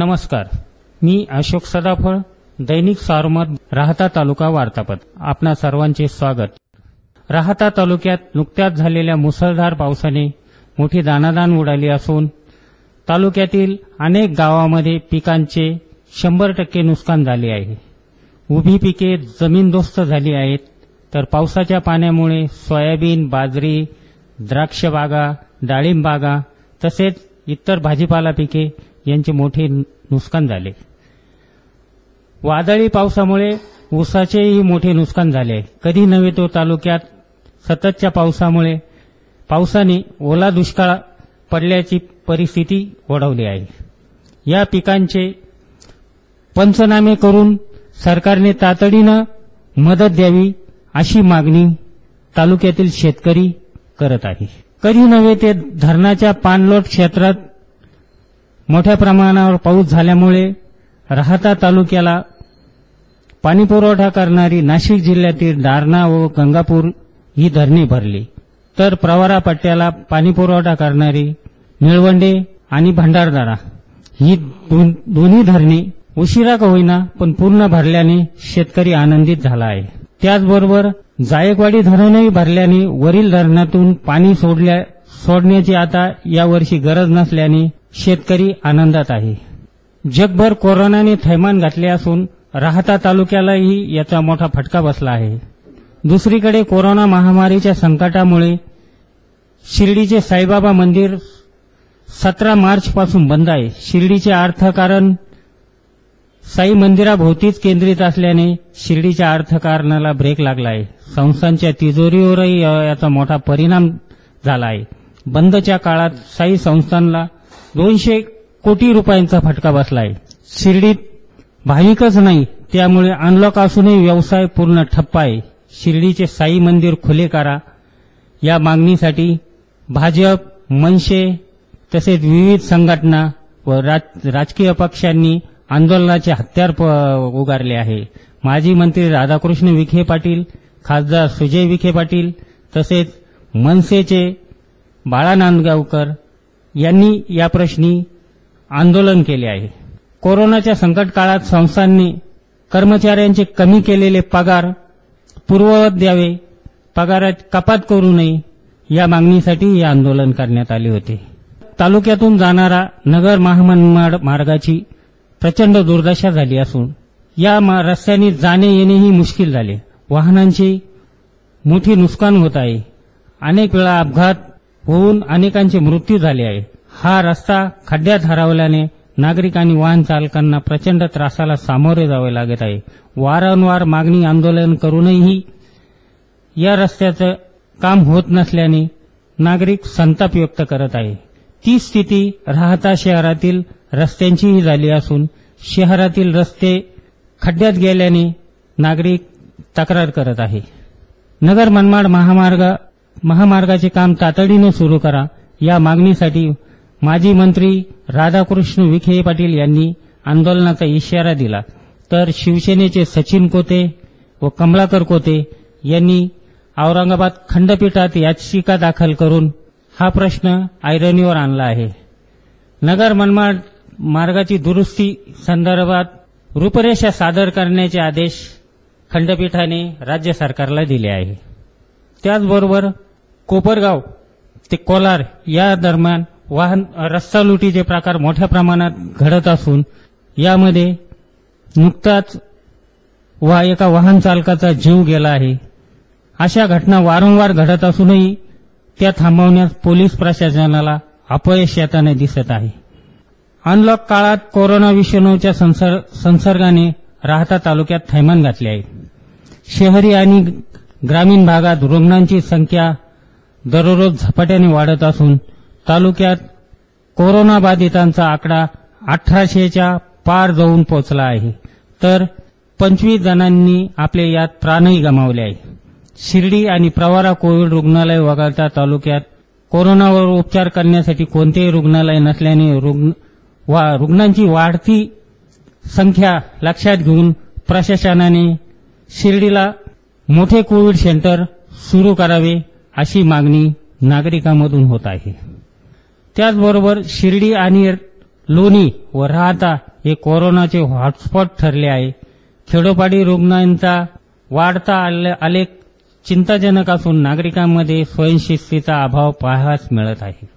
नमस्कार, मी अशोक सदाफळ, दैनिक सारोमत, राहता तालुका वार्तापत्र. आपणा सर्वांचे स्वागत. राहता तालुक्यात नुकत्याच झालेल्या मुसळधार पावसाने मोठी दाणादाण उडाली असून तालुक्यातील अनेक गावांमध्ये पिकांचे 100% नुकसान झाले आहे. उभी पिके जमीनदोस्त झाली आहेत, तर पावसाच्या पाण्यामुळे सोयाबीन, बाजरी, द्राक्षबागा, डाळिंबबागा तसेच इतर भाजीपाला पिके यांचे मोठे नुकसान झाले. वादळी पावसामुळे ऊसाचेही मोठे नुकसान झाले. कधी नव्हे तो तालुक्यात सततच्या पावसाने ओला दुष्काळ पडल्याची परिस्थिती ओढवली आहे. या पिकांचे पंचनामे करून सरकारने तातडीनं मदत द्यावी अशी मागणी तालुक्यातील शेतकरी करत आहे. कधी नव्हे ते धरणाच्या पाणलोट क्षेत्रात मोठ्या प्रमाणावर पाऊस झाल्यामुळे राहता तालुक्याला पाणीपुरवठा करणारी नाशिक जिल्ह्यातील दारणा व गंगापूर ही धरणे भरली, तर प्रवारापट्ट्याला पाणीपुरवठा करणारी निळवंडे आणि भंडारदरा ही दोन्ही धरणे उशिरा का होईना पण पूर्ण भरल्याने शेतकरी आनंदित झाला आहे. त्याचबरोबर जायकवाडी धरणही भरल्याने वरील धरणातून पाणी सोडण्याची आता यावर्षी गरज नसल्याने शेतकरी आनंदात आहे. जगभर कोरोनाने थैमान घातले असून राहता तालुक्यालाही याचा मोठा फटका बसला आहे. दुसरीकडे कोरोना महामारीच्या संकटामुळे शिर्डीचे साईबाबा मंदिर 17 मार्च पासून बंद आहे. शिर्डीचे अर्थकारण साई मंदिराभोवतीच केंद्रित असल्याने शिर्डीच्या अर्थकारणाला ब्रेक लागला आहे. संस्थांच्या तिजोरीवरही याचा मोठा परिणाम झाला आहे. बंदच्या काळात साई संस्थांना 200 कोटी रुपयांचा फटका बसला आहे. शिर्डीत भाविकच नाही, त्यामुळे अनलॉक असूनही व्यवसाय पूर्ण ठप्प आहे. शिर्डीचे साई मंदिर खुले करा या मागणीसाठी भाजप, मनसे तसेच विविध संघटना व राजकीय पक्षांनी आंदोलनाचे हत्यार उगारले आहे. माजी मंत्री राधाकृष्ण विखे पाटील, खासदार सुजय विखे पाटील तसेच मनसेचे बाळा नांदगावकर यांनी या प्रश्नी आंदोलन केले आहे. कोरोनाच्या संकट काळात संस्थांनी कर्मचाऱ्यांचे कमी केलेले पगार पूर्ववत द्यावे, पगारात कपात करू नये या मागणीसाठी हे आंदोलन करण्यात आले होते. तालुक्यातून जाणारा नगर महामनमाड मार्गाची प्रचंड दुर्दशा झाली असून या रस्त्याने जाणे येणेही मुश्किल झाले. वाहनांची मोठी नुकसान होत आहे. अनेक वेळा अपघात होऊन अनेकांचे मृत्यू झाले आहे. हा रस्ता खड्ड्यात हरवल्याने नागरिक आणि वाहन चालकांना प्रचंड त्रासाला सामोरे जावे लागत आहे. वारंवार मागणी आंदोलन करूनही या रस्त्याचं काम होत नसल्याने नागरिक संताप व्यक्त करत आहे. ती स्थिती राहता शहरातील रस्त्यांचीही झाली असून शहरातील रस्ते खड्ड्यात गेल्याने नागरिक तक्रार करत आहे. नगर मनमाड महामार्गाचे काम तातडीने सुरू करा या मागणीसाठी माजी मंत्री राधाकृष्ण विखे पाटील यांनी आंदोलनाचा इशारा दिला, तर शिवसेनेचे सचिन कोते व कमलाकर कोते यांनी औरंगाबाद खंडपीठात याचिका दाखल करून हा प्रश्न ऐरणीवर आणला आहे. नगर मनमाड मार्गाची दुरुस्ती संदर्भात रूपरेषा सादर करण्याचे आदेश खंडपीठाने राज्य सरकारला दिले आहे. त्याचबरोबर कोपरगाव ते कोलार या दरम्यान रस्ता लुटीचे प्रकार मोठ्या प्रमाणात घडत असून यामध्ये नुकताच एका वाहन चालकाचा जीव गेला आहे. अशा घटना वारंवार घडत असूनही त्या थांबवण्यास पोलीस प्रशासनाला अपयश येताना दिसत आहे. अनलॉक काळात कोरोना विषाणूच्या संसर्गाने राहता तालुक्यात थैमान घातले आहे. शहरी आणि ग्रामीण भागात रुग्णांची संख्या दररोज झपाट्याने वाढत असून तालुक्यात कोरोनाबाधितांचा आकडा 1800च्या पार जाऊन पोहोचला आहे, तर 25 जणांनी आपले यात प्राणही गमावले आहे. शिर्डी आणि प्रवारा कोविड रुग्णालय वगळता तालुक्यात कोरोनावर उपचार करण्यासाठी कोणतेही रुग्णालय नसल्याने रुग्णांची वाढती संख्या लक्षात घेऊन प्रशासनाने शिर्डीला मोठे कोविड सेंटर सुरू करावे अशी मागणी नागरिकांमधून होत आहे. त्याचबरोबर शिर्डी आणि लोणी व राहता हे कोरोनाचे हॉटस्पॉट ठरले आहे. खेडोपाडी रुग्णांचा वाढता आलेख चिंताजनक असून नागरिकांमध्ये स्वयंशिस्तीचा अभाव पाहायला मिळत आहे.